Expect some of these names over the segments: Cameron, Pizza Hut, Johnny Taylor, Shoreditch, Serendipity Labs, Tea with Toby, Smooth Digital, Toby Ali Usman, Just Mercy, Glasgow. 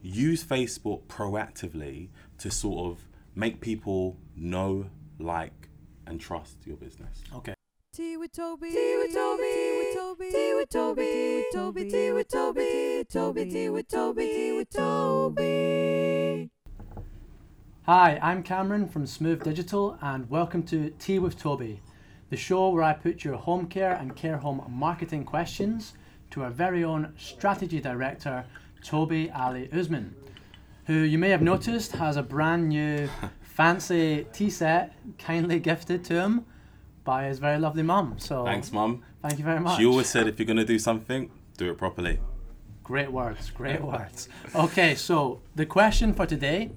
Use Facebook proactively to sort of make people know, like, and trust your business. Okay. Tea with Toby. Tea with Toby. Tea with Toby. Tea with Toby. Tea with Toby. Tea with Toby. Tea with Toby. Tea with Toby. Hi, I'm Cameron from Smooth Digital, and welcome to Tea with Toby, the show where I put your home care and care home marketing questions to our very own strategy director, Toby Ali Usman, who you may have noticed has a brand new fancy tea set kindly gifted to him by his very lovely mum. So thanks, Mum. Thank you very much. She always said if you're going to do something, do it properly. Great words, great words. Okay, so the question for today,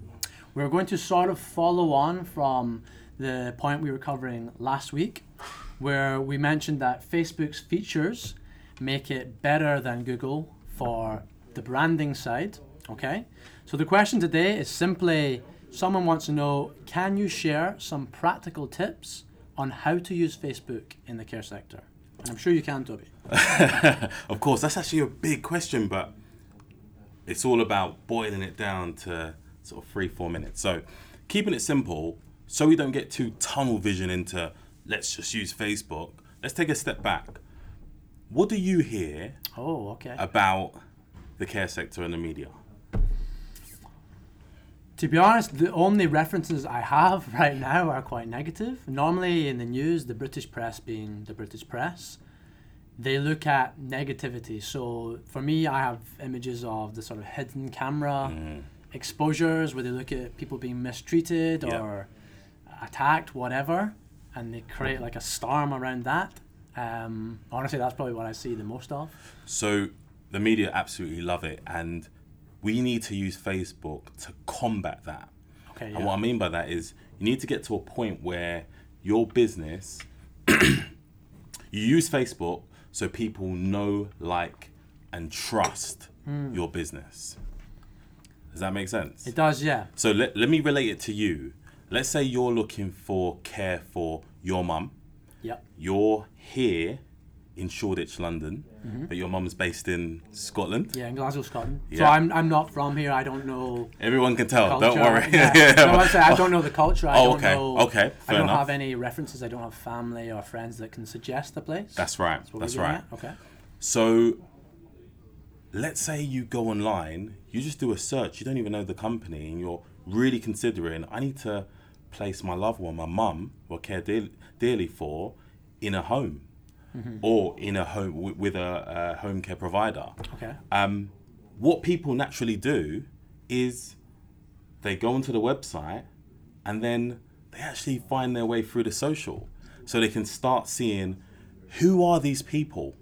we're going to sort of follow on from the point we were covering last week, where we mentioned that Facebook's features make it better than Google for the branding side, okay? So the question today is simply, someone wants to know, can you share some practical tips on how to use Facebook in the care sector? And I'm sure you can, Toby. Of course, that's actually a big question, but it's all about boiling it down to sort of 3-4 minutes. So keeping it simple, so we don't get too tunnel vision into, let's just use Facebook. Let's take a step back. What do you hear about the care sector and the media? To be honest, the only references I have right now are quite negative. Normally in the news, the British press being the British press, they look at negativity. So for me, I have images of the sort of hidden camera exposures where they look at people being mistreated or attacked, whatever, and they create like a storm around that. Honestly, that's probably what I see the most of. So the media absolutely love it, and we need to use Facebook to combat that. Okay, yeah. And what I mean by that is you need to get to a point where your business, you use Facebook so people know, like, and trust your business. Does that make sense? It does, yeah. So let me relate it to you. Let's say you're looking for care for your mum. Yep. You're here in Shoreditch, London, but your mum's based in Scotland. Yeah, in Glasgow, Scotland. Yeah. So I'm not from here. I don't know. Everyone can tell. Don't worry. Yeah. I don't know the culture. I don't have any references. I don't have family or friends that can suggest the place. That's right. That's right. Okay. So let's say you go online. You just do a search. You don't even know the company, and you're really considering, I need to place my loved one, my mum, or care dearly for, in a home. Or in a home with a home care provider. Okay. What people naturally do is they go onto the website and then they actually find their way through the social, so they can start seeing who are these people.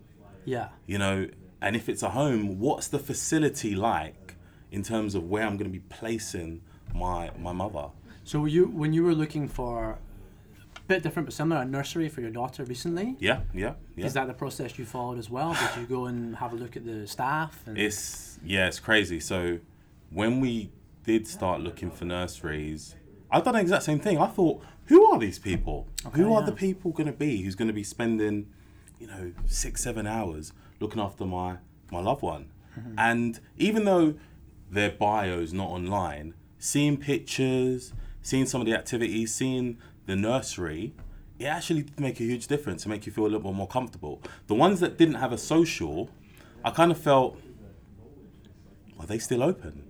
Yeah. You know, and if it's a home, what's the facility like in terms of where I'm going to be placing my mother? So when you were looking for, bit different but similar, a nursery for your daughter recently. Yeah. Is that the process you followed as well? Did you go and have a look at the staff? It's crazy. So when we did start looking for nurseries, I've done the exact same thing. I thought, who are these people? Okay, who are the people going to be who's going to be spending, 6-7 hours looking after my loved one? And even though their bio's not online, seeing pictures, seeing some of the activities, seeing the nursery, it actually did make a huge difference to make you feel a little bit more comfortable. The ones that didn't have a social, I kind of felt, are they still open?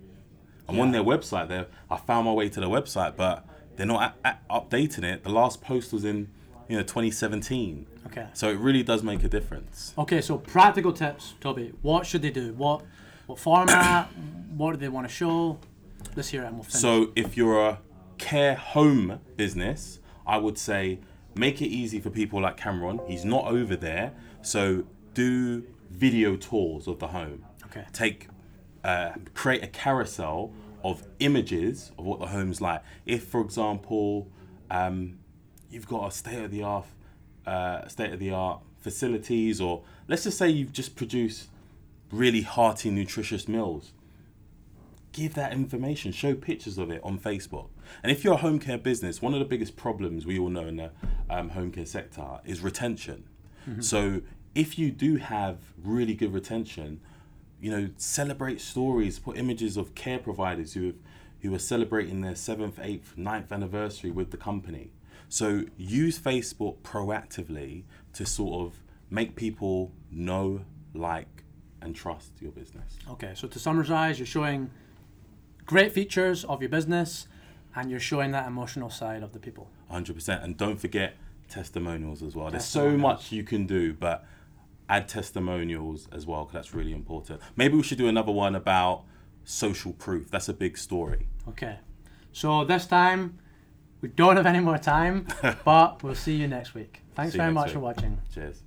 I'm on their website. I found my way to the website, but they're not updating it. The last post was in 2017. Okay. So it really does make a difference. Okay, so practical tips, Toby. What should they do? What format? What do they want to show? Let's hear it and we'll finish. So if you're a care home business, I would say make it easy for people like Cameron. He's not over there, so do video tours of the home. Okay. Create a carousel of images of what the home's like. If, for example, you've got a state of the art facilities, or let's just say you've just produced really hearty, nutritious meals. Give that information, show pictures of it on Facebook. And if you're a home care business, one of the biggest problems we all know in the home care sector is retention. So if you do have really good retention, you know, celebrate stories, put images of care providers who are celebrating their 7th, 8th, 9th anniversary with the company. So use Facebook proactively to sort of make people know, like, and trust your business. Okay, so to summarize, you're showing great features of your business and you're showing that emotional side of the people. 100%. And don't forget testimonials as well. There's so much you can do, but add testimonials as well, because that's really important. Maybe we should do another one about social proof. That's a big story. Okay. So this time, we don't have any more time, but we'll see you next week. Thanks very much for watching. Cheers.